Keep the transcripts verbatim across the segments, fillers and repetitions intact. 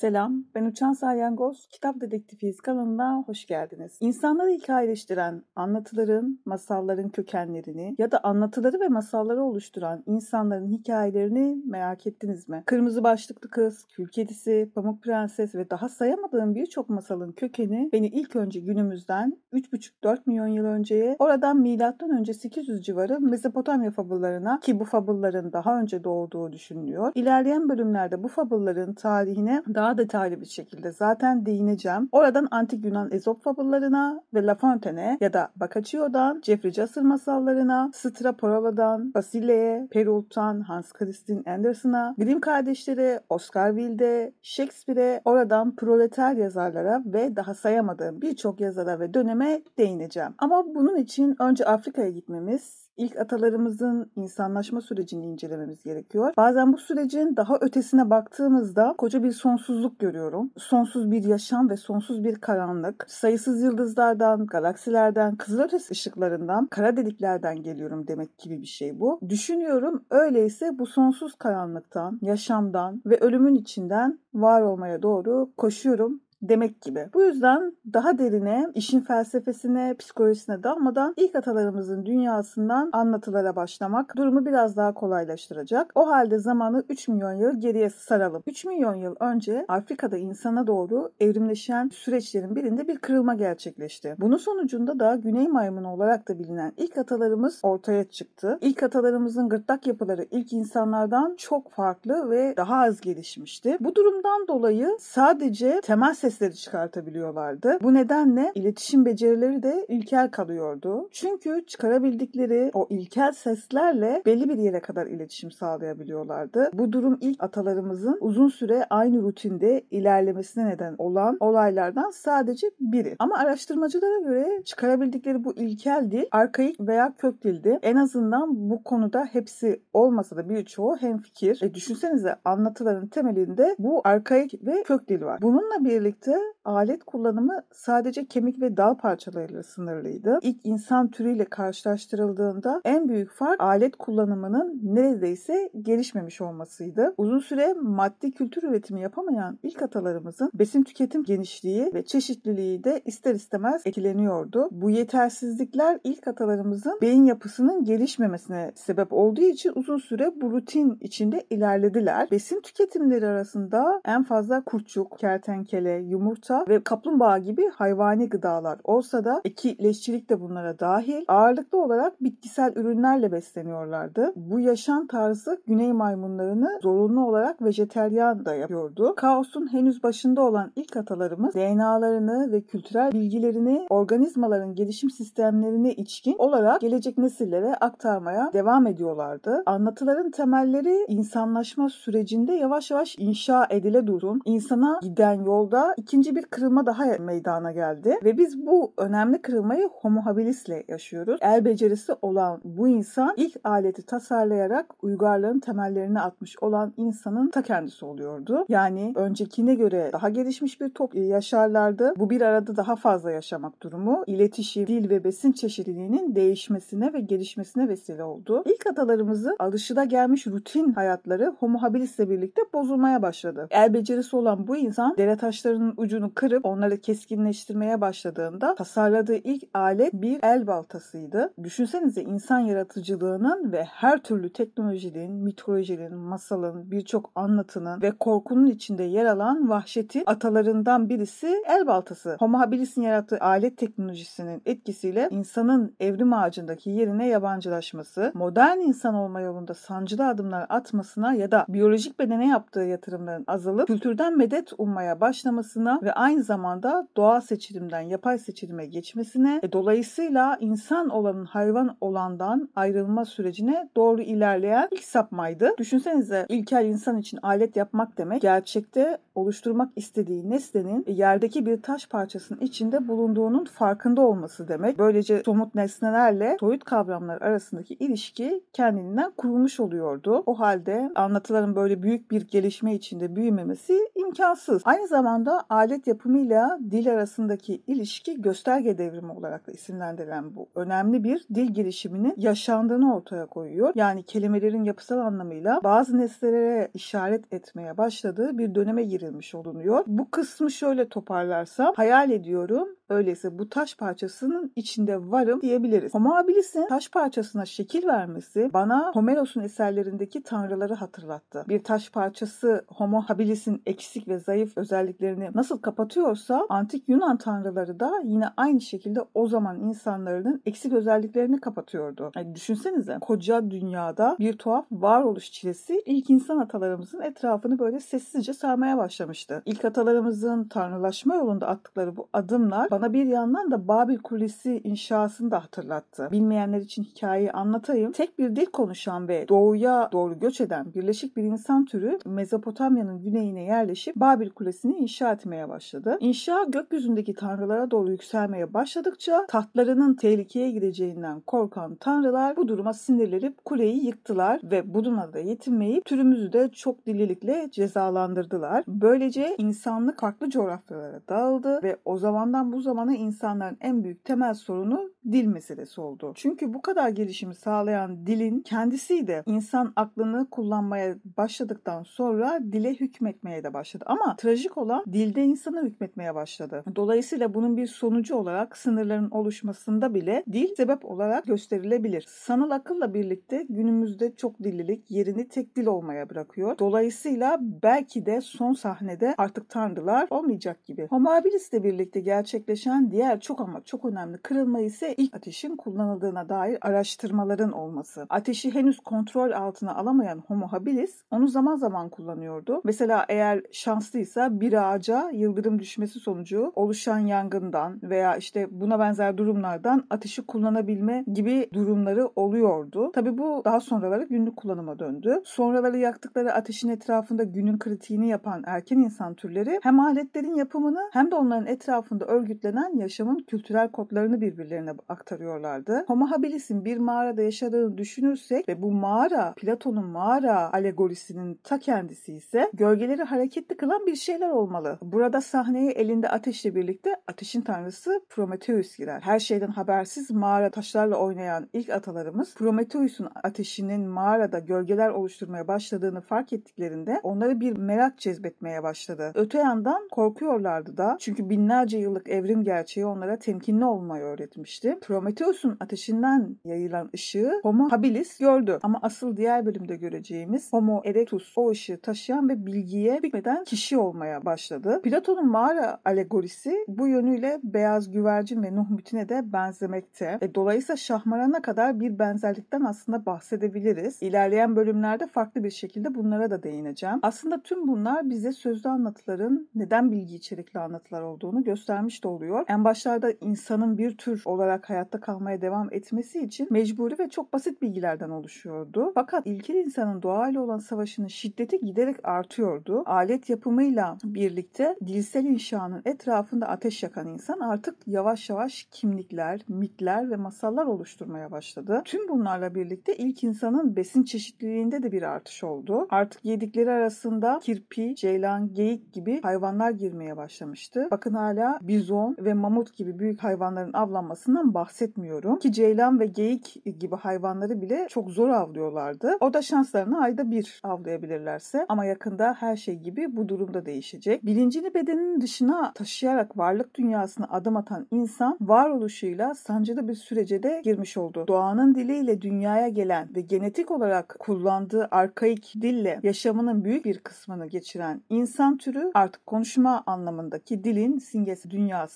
Selam, Ben Uçan Sayangos Kitap Dedektifiyiz kanalına hoş geldiniz. İnsanları hikayeleştiren anlatıların, masalların kökenlerini ya da anlatıları ve masalları oluşturan insanların hikayelerini merak ettiniz mi? Kırmızı başlıklı kız, kül kedisi, pamuk prenses ve daha sayamadığım birçok masalın kökeni beni ilk önce günümüzden üç buçuk dört milyon yıl önceye, oradan milattan önce sekiz yüz civarı Mezopotamya fabıllarına, ki bu fabılların daha önce doğduğu düşünülüyor. İlerleyen bölümlerde bu fabılların tarihine daha detaylı bir şekilde zaten değineceğim. Oradan Antik Yunan Ezop fabıllarına ve La Fontaine'e ya da Boccaccio'dan Jeffrey Casser masallarına, Straparo'dan Basile'ye, Perrault'tan Hans Christian Andersen'a, Grimm kardeşlere, Oscar Wilde, Shakespeare'e, oradan proleter yazarlara ve daha sayamadığım birçok yazara ve döneme değineceğim. Ama bunun için önce Afrika'ya gitmemiz, İlk atalarımızın insanlaşma sürecini incelememiz gerekiyor. Bazen bu sürecin daha ötesine baktığımızda koca bir sonsuzluk görüyorum. Sonsuz bir yaşam ve sonsuz bir karanlık. Sayısız yıldızlardan, galaksilerden, kızılötesi ışıklarından, kara deliklerden geliyorum demek gibi bir şey bu. Düşünüyorum, öyleyse bu sonsuz karanlıktan, yaşamdan ve ölümün içinden var olmaya doğru koşuyorum demek gibi. Bu yüzden daha derine, işin felsefesine, psikolojisine dalmadan ilk atalarımızın dünyasından anlatılara başlamak durumu biraz daha kolaylaştıracak. O halde zamanı üç milyon yıl geriye saralım. üç milyon yıl önce Afrika'da insana doğru evrimleşen süreçlerin birinde bir kırılma gerçekleşti. Bunun sonucunda da Güney Maymunu olarak da bilinen ilk atalarımız ortaya çıktı. İlk atalarımızın gırtlak yapıları ilk insanlardan çok farklı ve daha az gelişmişti. Bu durumdan dolayı sadece temel sesleri çıkartabiliyorlardı. Bu nedenle iletişim becerileri de ilkel kalıyordu. Çünkü çıkarabildikleri o ilkel seslerle belli bir yere kadar iletişim sağlayabiliyorlardı. Bu durum ilk atalarımızın uzun süre aynı rutinde ilerlemesine neden olan olaylardan sadece biri. Ama araştırmacılara göre çıkarabildikleri bu ilkel dil arkaik veya kök dildi. En azından bu konuda hepsi olmasa da birçoğu hemfikir. E düşünsenize, anlatıların temelinde bu arkaik ve kök dil var. Bununla birlikte alet kullanımı sadece kemik ve dal parçalarıyla sınırlıydı. İlk insan türüyle karşılaştırıldığında en büyük fark alet kullanımının neredeyse gelişmemiş olmasıydı. Uzun süre maddi kültür üretimi yapamayan ilk atalarımızın besin tüketim genişliği ve çeşitliliği de ister istemez etkileniyordu. Bu yetersizlikler ilk atalarımızın beyin yapısının gelişmemesine sebep olduğu için uzun süre bu rutin içinde ilerlediler. Besin tüketimleri arasında en fazla kurtçuk, kertenkele, yumurta ve kaplumbağa gibi hayvani gıdalar olsa da eki leşçilik de bunlara dahil, ağırlıklı olarak bitkisel ürünlerle besleniyorlardı. Bu yaşam tarzı Güney maymunlarını zorunlu olarak vejeteryan da yapıyordu. Kaosun henüz başında olan ilk atalarımız D N A'larını ve kültürel bilgilerini organizmaların gelişim sistemlerine içkin olarak gelecek nesillere aktarmaya devam ediyorlardı. Anlatıların temelleri insanlaşma sürecinde yavaş yavaş inşa edile durun, insana giden yolda ikinci bir kırılma daha meydana geldi ve biz bu önemli kırılmayı Homo habilisle yaşıyoruz. El becerisi olan bu insan ilk aleti tasarlayarak uygarlığın temellerini atmış olan insanın ta kendisi oluyordu. Yani öncekine göre daha gelişmiş bir toplum yaşarlardı. Bu bir arada daha fazla yaşamak durumu, iletişim, dil ve besin çeşitliliğinin değişmesine ve gelişmesine vesile oldu. İlk atalarımızın alışılagelmiş rutin hayatları Homo habilisle birlikte bozulmaya başladı. El becerisi olan bu insan dere taşları ucunu kırıp onları keskinleştirmeye başladığında tasarladığı ilk alet bir el baltasıydı. Düşünsenize, insan yaratıcılığının ve her türlü teknolojinin, mitolojinin, masalın, birçok anlatının ve korkunun içinde yer alan vahşetin atalarından birisi el baltası. Homo habilis'in yarattığı alet teknolojisinin etkisiyle insanın evrim ağacındaki yerine yabancılaşması, modern insan olma yolunda sancılı adımlar atmasına ya da biyolojik bedene yaptığı yatırımların azalıp kültürden medet ummaya başlaması ve aynı zamanda doğal seçilimden yapay seçilime geçmesine, e, dolayısıyla insan olanın hayvan olandan ayrılma sürecine doğru ilerleyen ilk sapmaydı. Düşünsenize, ilkel insan için alet yapmak demek, gerçekte oluşturmak istediği nesnenin yerdeki bir taş parçasının içinde bulunduğunun farkında olması demek. Böylece somut nesnelerle soyut kavramlar arasındaki ilişki kendiliğinden kurulmuş oluyordu. O halde anlatıların böyle büyük bir gelişme içinde büyümemesi imkansız. Aynı zamanda Aslında alet yapımıyla dil arasındaki ilişki gösterge devrimi olarak da isimlendirilen bu önemli bir dil gelişiminin yaşandığını ortaya koyuyor. Yani kelimelerin yapısal anlamıyla bazı nesnelere işaret etmeye başladığı bir döneme girilmiş olunuyor. Bu kısmı şöyle toparlarsam, hayal ediyorum, öyleyse bu taş parçasının içinde varım diyebiliriz. Homo habilis'in taş parçasına şekil vermesi bana Homeros'un eserlerindeki tanrıları hatırlattı. Bir taş parçası Homo habilis'in eksik ve zayıf özelliklerini nasıl kapatıyorsa, antik Yunan tanrıları da yine aynı şekilde o zaman insanların eksik özelliklerini kapatıyordu. Yani düşünsenize, koca dünyada bir tuhaf varoluş çilesi ilk insan atalarımızın etrafını böyle sessizce sarmaya başlamıştı. İlk atalarımızın tanrılaşma yolunda attıkları bu adımlar bana bir yandan da Babil Kulesi inşasını da hatırlattı. Bilmeyenler için hikayeyi anlatayım. Tek bir dil konuşan ve doğuya doğru göç eden birleşik bir insan türü Mezopotamya'nın güneyine yerleşip Babil Kulesi'ni inşa etmeye başladı. İnşa gökyüzündeki tanrılara doğru yükselmeye başladıkça tahtlarının tehlikeye gideceğinden korkan tanrılar bu duruma sinirlenip kuleyi yıktılar ve bununla da yetinmeyip türümüzü de çok dillilikle cezalandırdılar. Böylece insanlık farklı coğrafyalara dağıldı ve o zamandan bu Bu zamana insanların en büyük temel sorunu dil meselesi oldu. Çünkü bu kadar gelişimi sağlayan dilin kendisiydi. İnsan aklını kullanmaya başladıktan sonra dile hükmetmeye de başladı. Ama trajik olan dilde insana hükmetmeye başladı. Dolayısıyla bunun bir sonucu olarak sınırların oluşmasında bile dil sebep olarak gösterilebilir. Sanal akılla birlikte günümüzde çok dillilik yerini tek dil olmaya bırakıyor. Dolayısıyla belki de son sahnede artık tanrılar olmayacak gibi. Homo habilis'le birlikte gerçekleşen diğer çok ama çok önemli kırılma ise ilk ateşin kullanıldığına dair araştırmaların olması. Ateşi henüz kontrol altına alamayan Homo habilis onu zaman zaman kullanıyordu. Mesela eğer şanslıysa bir ağaca yıldırım düşmesi sonucu oluşan yangından veya işte buna benzer durumlardan ateşi kullanabilme gibi durumları oluyordu. Tabii bu daha sonraları günlük kullanıma döndü. Sonraları yaktıkları ateşin etrafında günün kritiğini yapan erken insan türleri hem aletlerin yapımını hem de onların etrafında örgütlenen yaşamın kültürel kodlarını birbirlerine aktarıyorlardı. Homo habilis'in bir mağarada yaşadığını düşünürsek ve bu mağara, Platon'un mağara alegorisinin ta kendisi ise gölgeleri hareketli kılan bir şeyler olmalı. Burada sahneye elinde ateşle birlikte ateşin tanrısı Prometheus girer. Her şeyden habersiz mağara taşlarla oynayan ilk atalarımız Prometheus'un ateşinin mağarada gölgeler oluşturmaya başladığını fark ettiklerinde onları bir merak cezbetmeye başladı. Öte yandan korkuyorlardı da, çünkü binlerce yıllık evrim gerçeği onlara temkinli olmayı öğretmişti. Prometheus'un ateşinden yayılan ışığı Homo habilis gördü. Ama asıl diğer bölümde göreceğimiz Homo erectus o ışığı taşıyan ve bilgiye hükmeden kişi olmaya başladı. Platon'un mağara alegorisi bu yönüyle beyaz güvercin ve Nuh mitine de benzemekte. E, dolayısıyla Şahmaran'a kadar bir benzerlikten aslında bahsedebiliriz. İlerleyen bölümlerde farklı bir şekilde bunlara da değineceğim. Aslında tüm bunlar bize sözlü anlatıların neden bilgi içerikli anlatılar olduğunu göstermiş de oluyor. En başlarda insanın bir tür olarak hayatta kalmaya devam etmesi için mecburi ve çok basit bilgilerden oluşuyordu. Fakat ilkel insanın doğayla olan savaşının şiddeti giderek artıyordu. Alet yapımıyla birlikte dilsel inşanın etrafında ateş yakan insan artık yavaş yavaş kimlikler, mitler ve masallar oluşturmaya başladı. Tüm bunlarla birlikte ilk insanın besin çeşitliliğinde de bir artış oldu. Artık yedikleri arasında kirpi, ceylan, geyik gibi hayvanlar girmeye başlamıştı. Bakın hala bizon ve mamut gibi büyük hayvanların avlanmasından bahsetmiyorum ki ceylan ve geyik gibi hayvanları bile çok zor avlıyorlardı. O da şanslarını ayda bir avlayabilirlerse, ama yakında her şey gibi bu durumda değişecek. Bilincini bedenin dışına taşıyarak varlık dünyasına adım atan insan varoluşuyla sancılı bir sürece de girmiş oldu. Doğanın diliyle dünyaya gelen ve genetik olarak kullandığı arkaik dille yaşamının büyük bir kısmını geçiren insan türü artık konuşma anlamındaki dilin simgesi dünyası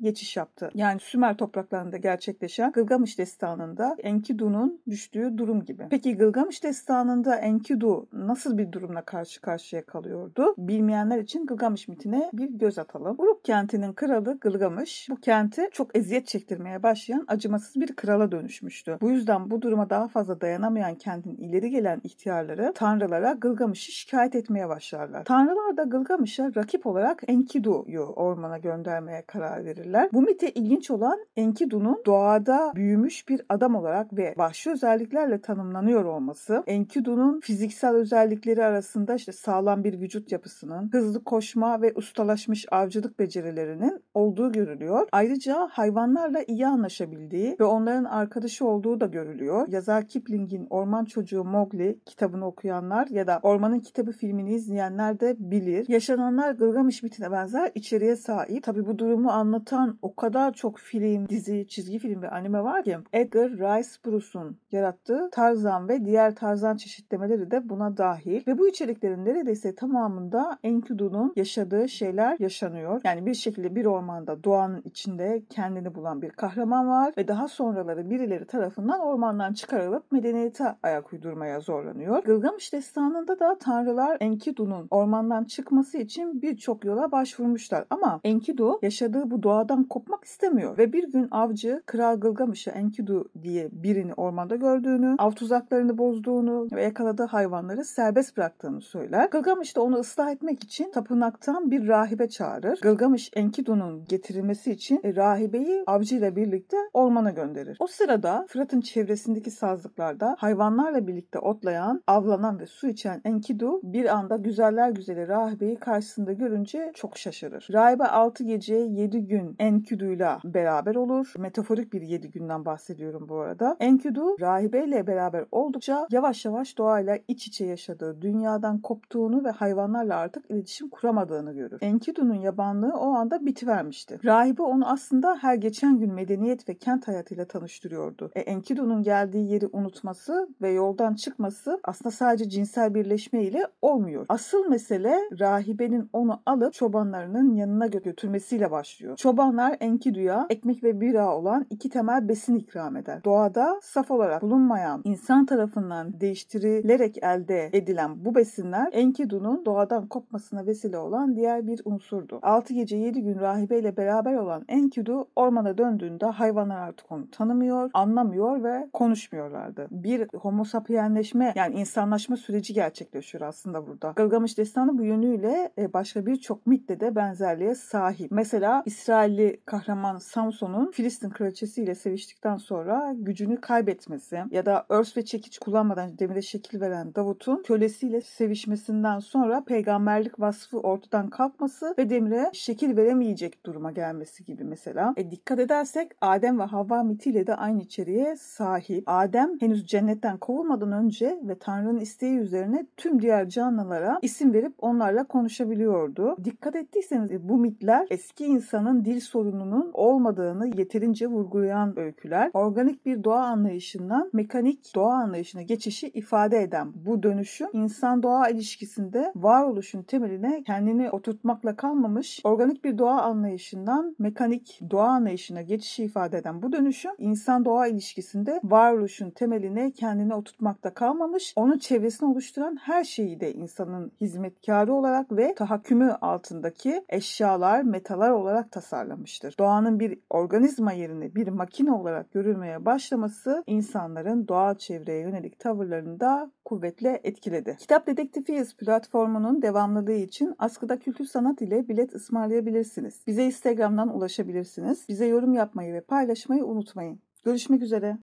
geçiş yaptı. Yani Sümer topraklarında gerçekleşen Gılgamış destanında Enkidu'nun düştüğü durum gibi. Peki Gılgamış destanında Enkidu nasıl bir durumla karşı karşıya kalıyordu? Bilmeyenler için Gılgamış mitine bir göz atalım. Uruk kentinin kralı Gılgamış bu kenti çok eziyet çektirmeye başlayan acımasız bir krala dönüşmüştü. Bu yüzden bu duruma daha fazla dayanamayan kentin ileri gelen ihtiyarları tanrılara Gılgamış'ı şikayet etmeye başlarlar. Tanrılar da Gılgamış'a rakip olarak Enkidu'yu ormana göndermeye karar verirler. Bu mite ilginç olan Enkidu'nun Enkidu'nun doğada büyümüş bir adam olarak ve vahşi özelliklerle tanımlanıyor olması, Enkidu'nun fiziksel özellikleri arasında işte sağlam bir vücut yapısının, hızlı koşma ve ustalaşmış avcılık becerilerinin olduğu görülüyor. Ayrıca hayvanlarla iyi anlaşabildiği ve onların arkadaşı olduğu da görülüyor. Yazar Kipling'in Orman Çocuğu Mowgli kitabını okuyanlar ya da Ormanın Kitabı filmini izleyenler de bilir. Yaşananlar Gılgamış mitine benzer içeriğe sahip. Tabii bu durumu anlatan o kadar çok film, dizi, çizgi film ve anime var ki Edgar Rice Burroughs'un yarattığı Tarzan ve diğer Tarzan çeşitlemeleri de buna dahil. Ve bu içeriklerin neredeyse tamamında Enkidu'nun yaşadığı şeyler yaşanıyor. Yani bir şekilde bir ormanda doğanın içinde kendini bulan bir kahraman var ve daha sonraları birileri tarafından ormandan çıkarılıp medeniyete ayak uydurmaya zorlanıyor. Gılgamış destanında da tanrılar Enkidu'nun ormandan çıkması için birçok yola başvurmuşlar ama Enkidu yaşadığı bu doğadan kopmak istemiyor ve bir gün avcı Kral Gılgamış'a Enkidu diye birini ormanda gördüğünü, av tuzaklarını bozduğunu ve yakaladığı hayvanları serbest bıraktığını söyler. Gılgamış da onu ıslah etmek için tapınaktan bir rahibe çağırır. Gılgamış Enkidu'nun getirilmesi için rahibeyi avcıyla birlikte ormana gönderir. O sırada Fırat'ın çevresindeki sazlıklarda hayvanlarla birlikte otlayan, avlanan ve su içen Enkidu bir anda güzeller güzeli rahibeyi karşısında görünce çok şaşırır. Rahibe altı gece yedi gün Enkidu'yla beraber olur. Metaforik bir yedi günden bahsediyorum bu arada. Enkidu rahibeyle beraber oldukça yavaş yavaş doğayla iç içe yaşadığı dünyadan koptuğunu ve hayvanlarla artık iletişim kuramadığını görür. Enkidu'nun yabanlığı o anda bitivermişti. Rahibe onu aslında her geçen gün medeniyet ve kent hayatıyla tanıştırıyordu. E, Enkidu'nun geldiği yeri unutması ve yoldan çıkması aslında sadece cinsel birleşme ile olmuyor. Asıl mesele rahibenin onu alıp çobanlarının yanına götürmesiyle başlıyor. Çobanlar Enkidu'ya ekmek ve bira olan iki temel besin ikram eder. Doğada saf olarak bulunmayan, insan tarafından değiştirilerek elde edilen bu besinler Enkidu'nun doğadan kopmasına vesile olan diğer bir unsurdu. altı gece yedi gün rahibeyle beraber olan Enkidu ormana döndüğünde hayvanlar artık onu tanımıyor, anlamıyor ve konuşmuyorlardı. Bir homo sapienleşme yani insanlaşma süreci gerçekleşiyor aslında burada. Gılgamış destanı bu yönüyle başka birçok mitle de benzerliğe sahip. Mesela İsrailli kahraman Samson'un Filistin kraliçesiyle seviştikten sonra gücünü kaybetmesi ya da örs ve çekiç kullanmadan demire şekil veren Davut'un kölesiyle sevişmesinden sonra peygamberlik vasfı ortadan kalkması ve demire şekil veremeyecek duruma gelmesi gibi mesela. E dikkat edersek Adem ve Havva mitiyle de aynı içeriğe sahip. Adem henüz cennetten kovulmadan önce ve Tanrı'nın isteği üzerine tüm diğer canlılara isim verip onlarla konuşabiliyordu. Dikkat ettiyseniz bu mitler eski insanın dil sorununun olmadığını yeterince vurgulayan öyküler. Organik bir doğa anlayışından mekanik doğa anlayışına geçişi ifade eden bu dönüşüm insan doğa ilişkisinde varoluşun temeline kendini oturtmakla kalmamış, organik bir doğa anlayışından mekanik doğa anlayışına geçişi ifade eden bu dönüşüm insan doğa ilişkisinde varoluşun temeline kendini oturtmakta kalmamış, onun çevresini oluşturan her şeyi de insanın hizmetkarı olarak ve tahakkümü altındaki eşyalar, metalar olarak tasarlamıştır. Doğanın bir organizma yerine bir makine olarak görülmeye başlaması insanların doğal çevreye yönelik tavırlarını da kuvvetle etkiledi. Kitap Dedektifiyiz platformunun devamlılığı için Askıda Kültür Sanat ile bilet ısmarlayabilirsiniz. Bize Instagram'dan ulaşabilirsiniz. Bize yorum yapmayı ve paylaşmayı unutmayın. Görüşmek üzere.